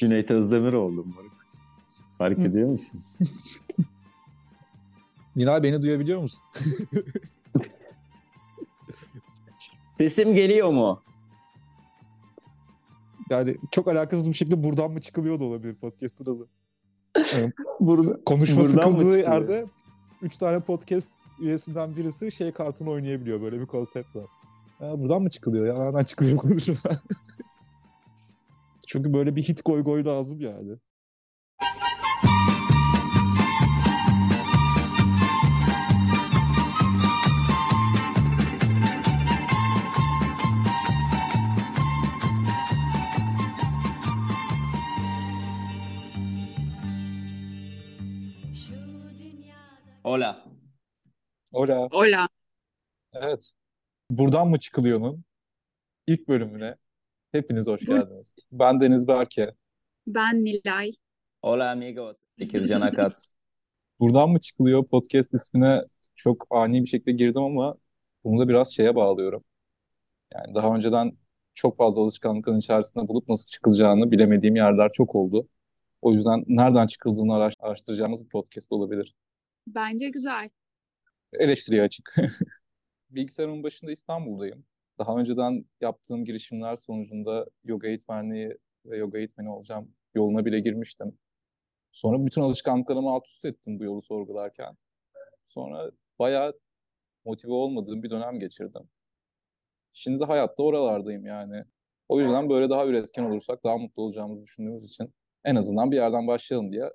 Cüneyt Özdemir oldum. Fark ediyor musun? Nilay, beni duyabiliyor musun? Sesim geliyor mu? Yani çok alakasız bir şekilde buradan mı çıkılıyor da olabilir podcast'ın adı. Yani konuşma sıkıldığı yerde 3 tane podcast üyesinden birisi şey kartını oynayabiliyor. Böyle bir konsept var. Ya buradan mı çıkılıyor? Ya nereden çıkılıyor konuşma? Çünkü böyle bir hit goy goy lazım yani. Hola. Hola. Hola. Evet. Buradan mı çıkılıyor'nun ilk bölümüne hepiniz hoş geldiniz. Ben Deniz Berke. Ben Nilay. Hola amigos. Bekircan Akat. Buradan mı çıkılıyor podcast ismine çok ani bir şekilde girdim ama bunu da biraz şeye bağlıyorum. Yani daha önceden çok fazla alışkanlıkların içerisinde bulup nasıl çıkılacağını bilemediğim yerler çok oldu. O yüzden nereden çıkıldığını araştıracağımız bir podcast olabilir. Bence güzel. Eleştiriye açık. Bilgisayarımın başında İstanbul'dayım. Daha önceden yaptığım girişimler sonucunda yoga eğitmenliği ve yoga eğitmeni olacağım yoluna bile girmiştim. Sonra bütün alışkanlıklarımı alt üst ettim bu yolu sorgularken. Sonra bayağı motive olmadığım bir dönem geçirdim. Şimdi de hayatta oralardayım yani. O yüzden böyle daha üretken olursak daha mutlu olacağımızı düşündüğümüz için en azından bir yerden başlayalım diye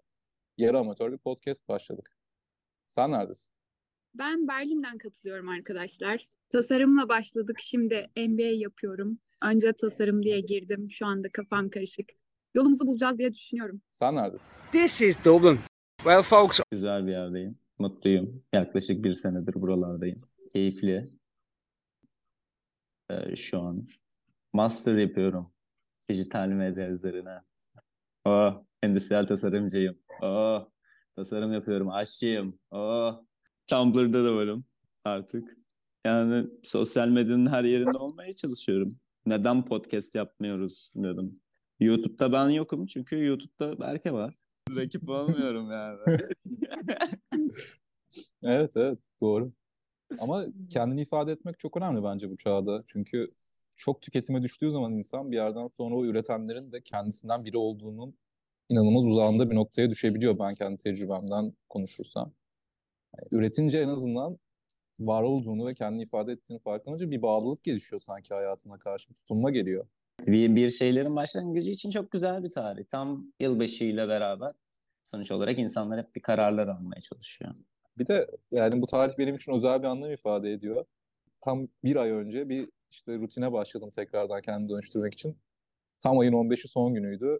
yarı amatör bir podcast başladık. Sen neredesin? Ben Berlin'den katılıyorum arkadaşlar. Tasarımla başladık. Şimdi MBA yapıyorum. Önce tasarım diye girdim. Şu anda kafam karışık. Yolumuzu bulacağız diye düşünüyorum. Sen neredesin? This is Dublin. Well folks. Güzel bir yerdeyim. Mutluyum. Yaklaşık bir senedir buralardayım. Keyifli. Şu an master yapıyorum. Dijital medya üzerine. Endüstriyel tasarımcıyım. Tasarım yapıyorum. Aşçıyım. Tumblr'da da varım artık. Yani sosyal medyanın her yerinde olmaya çalışıyorum. Neden podcast yapmıyoruz dedim. YouTube'da ben yokum çünkü YouTube'da Berke var. Rakip olmuyorum yani. Evet doğru. Ama kendini ifade etmek çok önemli bence bu çağda. Çünkü çok tüketime düştüğü zaman insan bir yerden sonra o üretenlerin de kendisinden biri olduğunun inanılmaz uzağında bir noktaya düşebiliyor, ben kendi tecrübemden konuşursam. Yani üretince en azından var olduğunu ve kendini ifade ettiğini farklanınca bir bağlılık gelişiyor sanki, hayatına karşı bir tutunma geliyor. Bir şeylerin başlangıcı için çok güzel bir tarih. Tam yılbaşıyla beraber sonuç olarak insanlar hep bir kararlar almaya çalışıyor. Bir de yani bu tarih benim için özel bir anlam ifade ediyor. Tam bir ay önce bir işte rutine başladım tekrardan kendimi dönüştürmek için. Tam ayın 15'i son günüydü.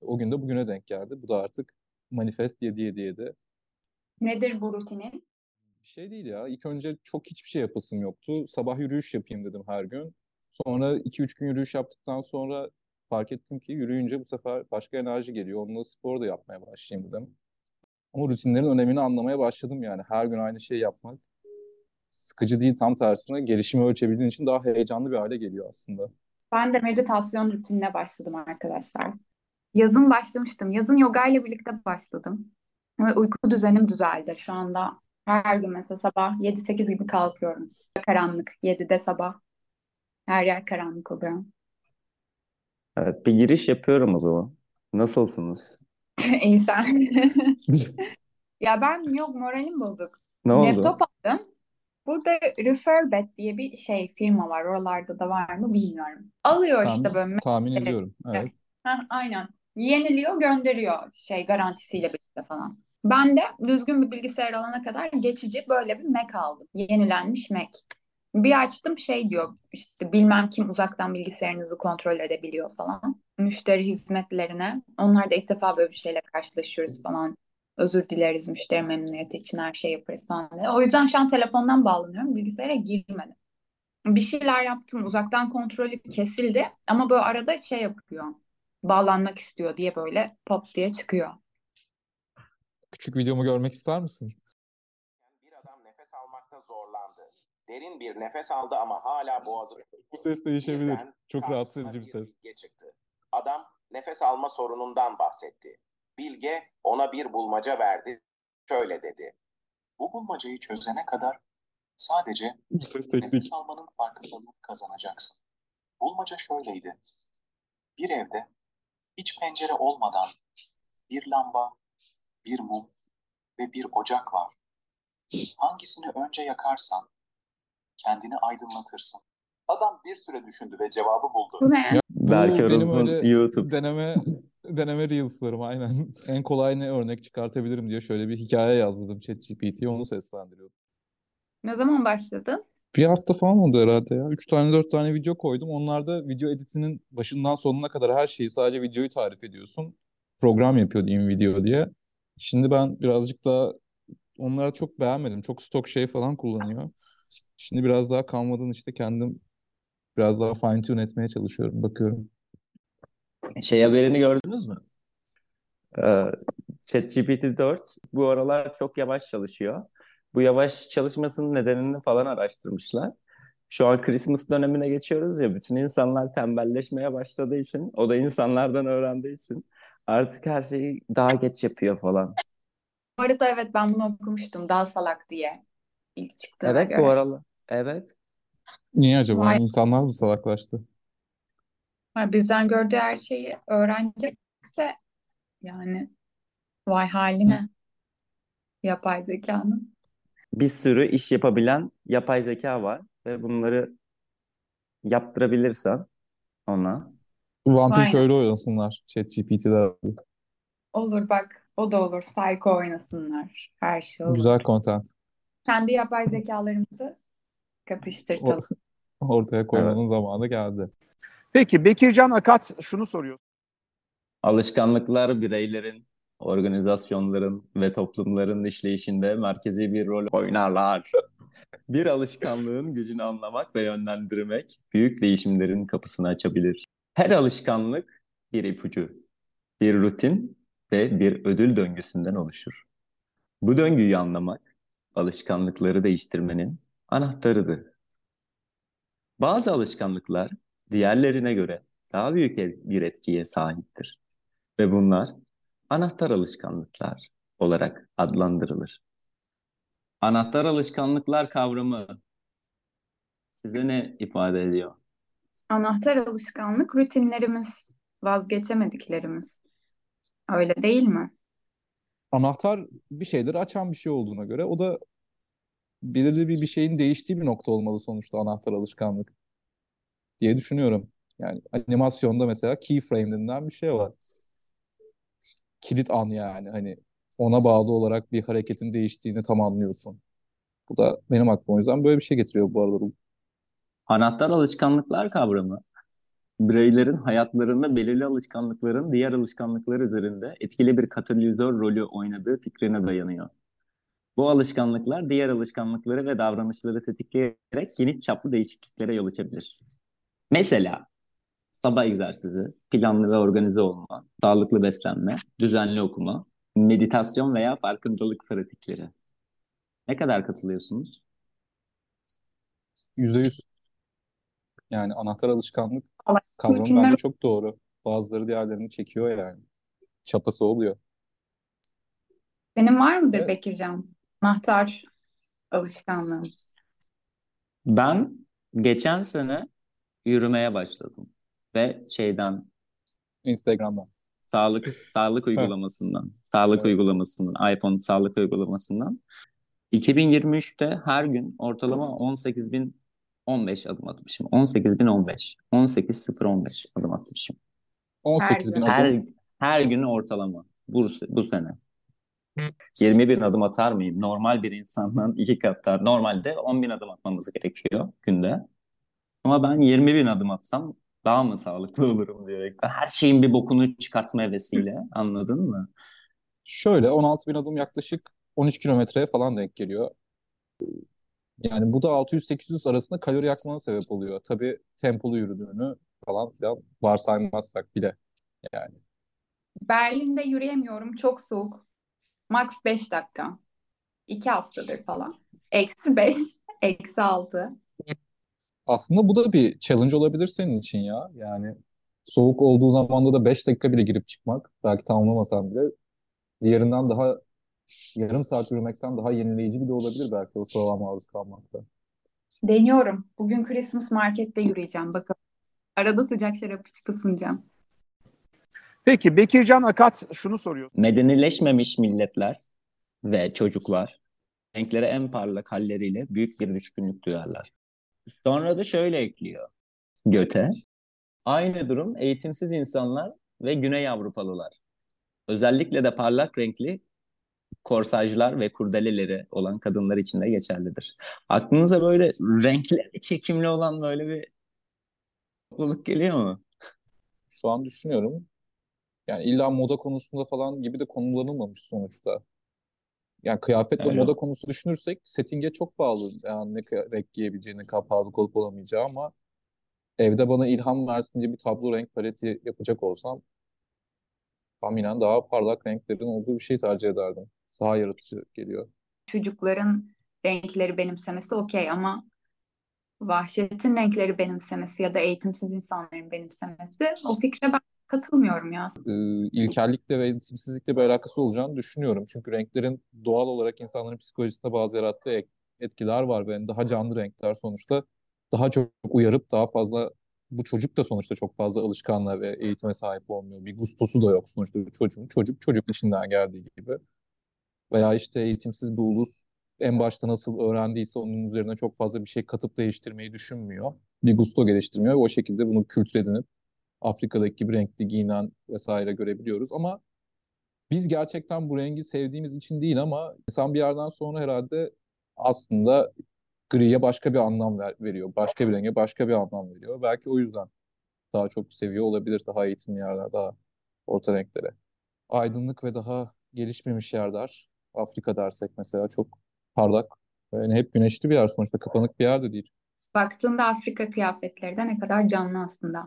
O gün de bugüne denk geldi. Bu da artık manifest 7-7-7. Nedir bu rutinin? Şey değil ya. İlk önce çok hiçbir şey yapasım yoktu. Sabah yürüyüş yapayım dedim her gün. Sonra 2-3 gün yürüyüş yaptıktan sonra fark ettim ki yürüyünce bu sefer başka enerji geliyor. Onunla spor da yapmaya başlayayım dedim. Ama rutinlerin önemini anlamaya başladım yani. Her gün aynı şeyi yapmak sıkıcı değil, tam tersine gelişimi ölçebildiğin için daha heyecanlı bir hale geliyor aslında. Ben de meditasyon rutinine başladım arkadaşlar. Yazın başlamıştım. Yazın yoga ile birlikte başladım. Ve uyku düzenim düzeldi. Şu anda her gün mesela sabah 7-8 gibi kalkıyorum. Karanlık. 7'de sabah. Her yer karanlık oluyor. Evet, bir giriş yapıyorum o zaman. Nasılsınız? İyi sen. Ya ben yok, moralim bozuk. Ne oldu? Laptop aldım. Burada Refurbed diye bir şey firma var. Oralarda da var mı bilmiyorum. Alıyor işte böyle. Tahmin ediyorum. Evet. Heh, aynen. Yeniliyor, gönderiyor şey garantisiyle birlikte falan. Ben de düzgün bir bilgisayar alana kadar geçici böyle bir Mac aldım. Yenilenmiş Mac. Bir açtım şey diyor işte bilmem kim uzaktan bilgisayarınızı kontrol edebiliyor falan. Müşteri hizmetlerine. Onlar da ilk defa böyle bir şeyle karşılaşıyoruz falan. Özür dileriz, müşteri memnuniyeti için her şey yaparız falan diye. O yüzden şu an telefondan bağlanıyorum. Bilgisayara girmedim. Bir şeyler yaptım. Uzaktan kontrolü kesildi. Ama böyle arada şey yapıyor. Bağlanmak istiyor diye böyle pop diye çıkıyor. Küçük videomu görmek ister misin? Bir adam nefes almakta zorlandı. Derin bir nefes aldı ama hala boğazı... Bu ses değişebilir. Çok rahatsız edici bir ses. Adam nefes alma sorunundan bahsetti. Bilge ona bir bulmaca verdi. Şöyle dedi. Bu bulmacayı çözene kadar sadece nefes almanın farkındalığını kazanacaksın. Bulmaca şöyleydi. Bir evde hiç pencere olmadan bir lamba, bir mum ve bir ocak var. Hangisini önce yakarsan kendini aydınlatırsın. Adam bir süre düşündü ve cevabı buldu. Berke Araslı'nın YouTube deneme reels'larım aynen. En kolay ne örnek çıkartabilirim diye şöyle bir hikaye yazdım ChatGPT'ye, onu seslendiriyordum. Ne zaman başladın? Bir hafta falan oldu herhalde ya. 3-4 tane video koydum. Onlarda video editinin başından sonuna kadar her şeyi, sadece videoyu tarif ediyorsun. Program yapıyordu InVideo diye. Şimdi ben birazcık daha onları çok beğenmedim. Çok stok şey falan kullanıyor. Şimdi biraz daha Canva'dan işte kendim biraz daha fine tune etmeye çalışıyorum. Bakıyorum. Şey haberini gördünüz mü? ChatGPT 4 bu aralar çok yavaş çalışıyor. Bu yavaş çalışmasının nedenini falan araştırmışlar. Şu an Christmas dönemine geçiyoruz ya, bütün insanlar tembelleşmeye başladığı için, o da insanlardan öğrendiği için artık her şeyi daha geç yapıyor falan. Bu arada evet, ben bunu okumuştum, daha salak diye ilk çıktığına evet, göre. Evet bu aralar. Evet. Niye acaba? Vay. İnsanlar mı salaklaştı? Bizden gördüğü her şeyi öğrenecekse yani vay haline yapay zekanın. Bir sürü iş yapabilen yapay zeka var ve bunları yaptırabilirsen ona. Vampir köylü oynasınlar ChatGPT'de. Olur bak, o da olur. Psycho oynasınlar. Her şey olur. Güzel content. Kendi yapay zekalarımızı kapıştırtalım. Ortaya koymanın zamanı geldi. Peki Bekircan Akat şunu soruyor. Alışkanlıklar bireylerin, organizasyonların ve toplumların işleyişinde merkezi bir rol oynarlar. Bir alışkanlığın gücünü anlamak ve yönlendirmek büyük değişimlerin kapısını açabilir. Her alışkanlık bir ipucu, bir rutin ve bir ödül döngüsünden oluşur. Bu döngüyü anlamak, alışkanlıkları değiştirmenin anahtarıdır. Bazı alışkanlıklar diğerlerine göre daha büyük bir etkiye sahiptir ve bunlar anahtar alışkanlıklar olarak adlandırılır. Anahtar alışkanlıklar kavramı size ne ifade ediyor? Anahtar alışkanlık rutinlerimiz, vazgeçemediklerimiz. Öyle değil mi? Anahtar bir şeyleri açan bir şey olduğuna göre o da belirli bir şeyin değiştiği bir nokta olmalı sonuçta anahtar alışkanlık diye düşünüyorum. Yani animasyonda mesela keyframe denilen bir şey var. Kilit an yani. Hani ona bağlı olarak bir hareketin değiştiğini tam anlıyorsun. Bu da benim aklıma o yüzden böyle bir şey getiriyor bu aralar. Anahtar alışkanlıklar kavramı, bireylerin hayatlarında belirli alışkanlıkların diğer alışkanlıklar üzerinde etkili bir katalizör rolü oynadığı fikrine dayanıyor. Bu alışkanlıklar diğer alışkanlıkları ve davranışları tetikleyerek geniş çaplı değişikliklere yol açabilir. Mesela sabah egzersizi, planlı ve organize olma, sağlıklı beslenme, düzenli okuma, meditasyon veya farkındalık pratikleri. Ne kadar katılıyorsunuz? %100. Yani anahtar alışkanlık kavramı bence çok doğru. Bazıları diğerlerini çekiyor yani. Çapası oluyor. Senin var mıdır Bekircan? Anahtar alışkanlığı. Ben geçen sene yürümeye başladım. Ve şeyden... Instagram'dan. Sağlık uygulamasından. Sağlık uygulamasından. iPhone sağlık uygulamasından. 2023'te her gün ortalama 18.015 adım atmışım. 18.015. 18.015 adım atmışım. 18.000 her gün ortalama. Bu sene. 20.000 adım atar mıyım? Normal bir insandan 2 kat daha. Normalde 10.000 adım atmamız gerekiyor günde. Ama ben 20.000 adım atsam daha mı sağlıklı olurum diyerekten. Her şeyin bir bokunu çıkartma hevesiyle, anladın mı? Şöyle 16.000 adım yaklaşık 13 kilometreye falan denk geliyor. Yani bu da 600-800 arasında kalori yakmana sebep oluyor. Tabii tempolu yürüdüğünü falan filan varsaymazsak bile yani. Berlin'de yürüyemiyorum, çok soğuk. Max 5 dakika. 2 haftadır falan. -5, -6. Aslında bu da bir challenge olabilir senin için ya. Yani soğuk olduğu zamanda da 5 dakika bile girip çıkmak, belki tamamlamasam bile, diğerinden daha yarım saat yürümekten daha yenileyici bile olabilir belki o soğuğa maruz kalmakta. Deniyorum. Bugün Christmas markette yürüyeceğim. Bakalım. Arada sıcak şarap içip ısınacağım. Peki Bekircan Akat şunu soruyor. Medenileşmemiş milletler ve çocuklar renklere en parlak halleriyle büyük bir düşkünlük duyarlar. Sonra da şöyle ekliyor Göte. Aynı durum eğitimsiz insanlar ve Güney Avrupalılar. Özellikle de parlak renkli korsajlar ve kurdeleleri olan kadınlar için de geçerlidir. Aklınıza böyle renkli, çekimli olan böyle bir topluluk geliyor mu? Şu an düşünüyorum. Yani illa moda konusunda falan gibi de konulanılmamış sonuçta. Yani kıyafet ve moda konusu düşünürsek settinge çok bağlı. Yani ne renk giyebileceğine, kapalı olup olamayacağı, ama evde bana ilham versin diye bir tablo renk paleti yapacak olsam tahminen daha parlak renklerin olduğu bir şey tercih ederdim. Daha yaratıcı geliyor. Çocukların renkleri benimsemesi okey, ama vahşetin renkleri benimsemesi ya da eğitimsiz insanların benimsemesi, o fikre ben katılmıyorum ya. İlkellikle ve eğitimsizlikle bir alakası olacağını düşünüyorum. Çünkü renklerin doğal olarak insanların psikolojisinde bazı yarattığı etkiler var ve yani daha canlı renkler sonuçta daha çok uyarıp daha fazla, bu çocuk da sonuçta çok fazla alışkanlığa ve eğitime sahip olmuyor. Bir gustosu da yok sonuçta çocuğun. Çocuk içinden geldiği gibi. Veya işte eğitimsiz bir ulus en başta nasıl öğrendiyse onun üzerine çok fazla bir şey katıp değiştirmeyi düşünmüyor. Bir gusto geliştirmiyor ve o şekilde bunu kültür edinip Afrika'daki gibi renkli giyinen vesaire görebiliyoruz. Ama biz gerçekten bu rengi sevdiğimiz için değil, ama insan bir yerden sonra herhalde aslında griye başka bir anlam veriyor. Başka bir renge başka bir anlam veriyor. Belki o yüzden daha çok seviyor olabilir, daha eğitimli yerler, daha orta renklere. Aydınlık ve daha gelişmemiş yerler, Afrika dersek mesela, çok parlak. Yani hep güneşli bir yer sonuçta, kapanık bir yer de değil. Baktığında Afrika kıyafetleri de ne kadar canlı aslında.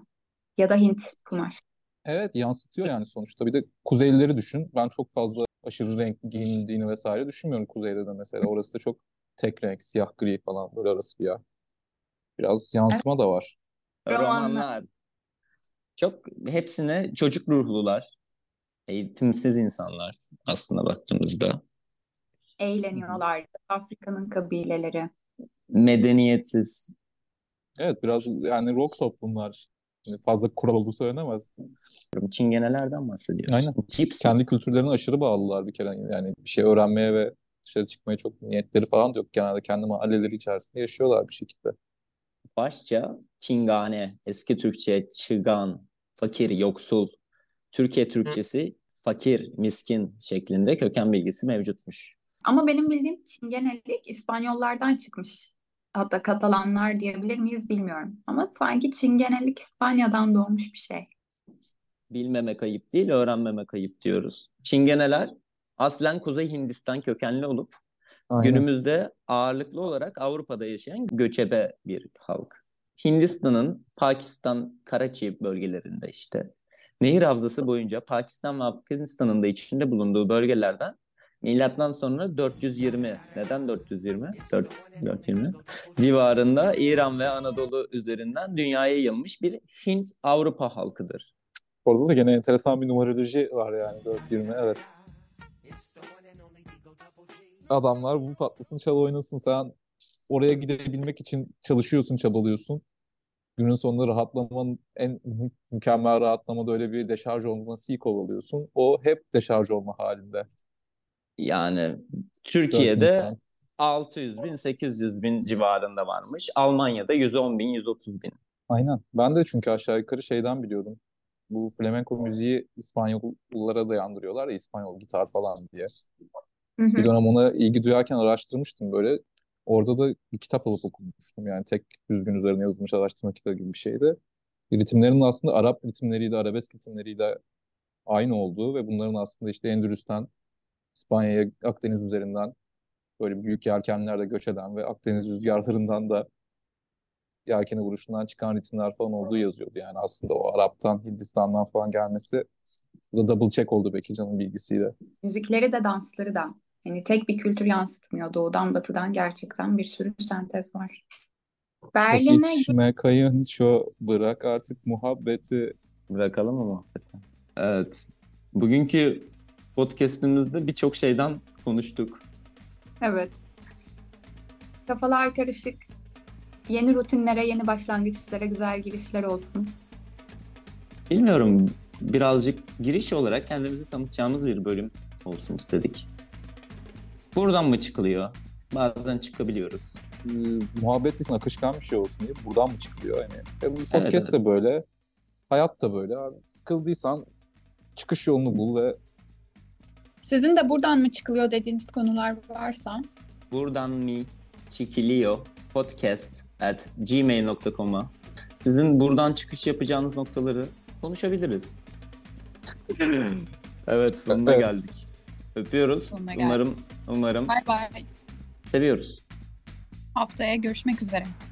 Ya da Hint kumaş. Evet, yansıtıyor yani sonuçta. Bir de kuzeylileri düşün. Ben çok fazla aşırı renkli giyinildiğini vesaire düşünmüyorum kuzeyde de mesela. Orası da çok tek renk, siyah gri falan böyle arası bir yer. Biraz yansıma da var. Romanlar. Çok hepsine çocuk ruhlular. Eğitimsiz insanlar aslında baktığımızda. Eğleniyorlardı. Afrika'nın kabileleri. Medeniyetsiz. Evet, biraz yani rock toplumlar işte. Fazla kural olduğu söylenemez. Çingenelerden bahsediyoruz. Aynen. Cipsi. Kendi kültürlerine aşırı bağlılar bir kere. Yani bir şey öğrenmeye ve dışarı çıkmaya çok niyetleri falan da yok. Genelde kendi mahalleleri içerisinde yaşıyorlar bir şekilde. Başça Çingane, eski Türkçe çıgan, fakir, yoksul. Türkiye Türkçesi fakir, miskin şeklinde köken bilgisi mevcutmuş. Ama benim bildiğim Çingenelik İspanyollardan çıkmış. Hatta Katalanlar diyebilir miyiz bilmiyorum. Ama sanki Çingenelik İspanya'dan doğmuş bir şey. Bilmemek ayıp değil, öğrenmemek ayıp diyoruz. Çingeneler aslen Kuzey Hindistan kökenli olup günümüzde ağırlıklı olarak Avrupa'da yaşayan göçebe bir halk. Hindistan'ın Pakistan, Karachi bölgelerinde işte. Nehir havzası boyunca Pakistan ve Afganistan'ın da içinde bulunduğu bölgelerden Milattan sonra 420, neden 420? 420 civarında İran ve Anadolu üzerinden dünyaya yayılmış bir Hint-Avrupa halkıdır. Orada da gene enteresan bir numeroloji var yani 420, evet. Adamlar bu tatlısını çal oynasın, sen oraya gidebilmek için çalışıyorsun, çabalıyorsun. Günün sonunda rahatlamanın en mükemmel rahatlamada öyle bir deşarj olması iyi kovalıyorsun. O hep deşarj olma halinde. Yani Türkiye'de 600.000-800.000 civarında varmış. Almanya'da 110.000-130.000. Aynen. Ben de çünkü aşağı yukarı şeyden biliyordum. Bu flamenko müziği İspanyollara dayandırıyorlar ya, İspanyol gitar falan diye. Bir dönem ona ilgi duyarken araştırmıştım böyle. Orada da bir kitap alıp okumuştum. Yani tek düzgün üzerine yazılmış araştırma kitabı gibi bir şeydi. Ritimlerinin aslında Arap ritimleriyle, arabesk ritimleriyle aynı olduğu ve bunların aslında işte Endülüs'ten İspanya'ya, Akdeniz üzerinden böyle büyük yelkenlerle göç eden ve Akdeniz rüzgarlarından da yelkeni vuruşundan çıkan ritimler falan olduğu yazıyordu. Yani aslında o Arap'tan, Hindistan'dan falan gelmesi, bu da double check oldu Bekircan'ın bilgisiyle. Müzikleri de dansları da. Yani tek bir kültür yansıtmıyor. Doğudan, batıdan gerçekten bir sürü sentez var. Berlin'e... Çok içme kayınço, bırak artık muhabbeti. Bırakalım mı muhabbeti? Evet. Bugünkü podcast'imizde birçok şeyden konuştuk. Evet. Kafalar karışık. Yeni rutinlere, yeni başlangıçlara güzel girişler olsun. Bilmiyorum. Birazcık giriş olarak kendimizi tanıtacağımız bir bölüm olsun istedik. Buradan mı çıkılıyor? Bazen çıkabiliyoruz. Muhabbet için akışkan bir şey olsun diye buradan mı çıkılıyor? Yani. Bu podcast evet. De böyle, hayat da böyle abi. Sıkıldıysan çıkış yolunu bul ve... Sizin de buradan mı çıkılıyor dediğiniz konular varsa... Buradan mı çıkılıyor podcast@gmail.com'a sizin buradan çıkış yapacağınız noktaları konuşabiliriz. Evet, sonuna geldik. Öpüyoruz. Sonuna geldik. Umarım. Bye bye. Seviyoruz. Haftaya görüşmek üzere.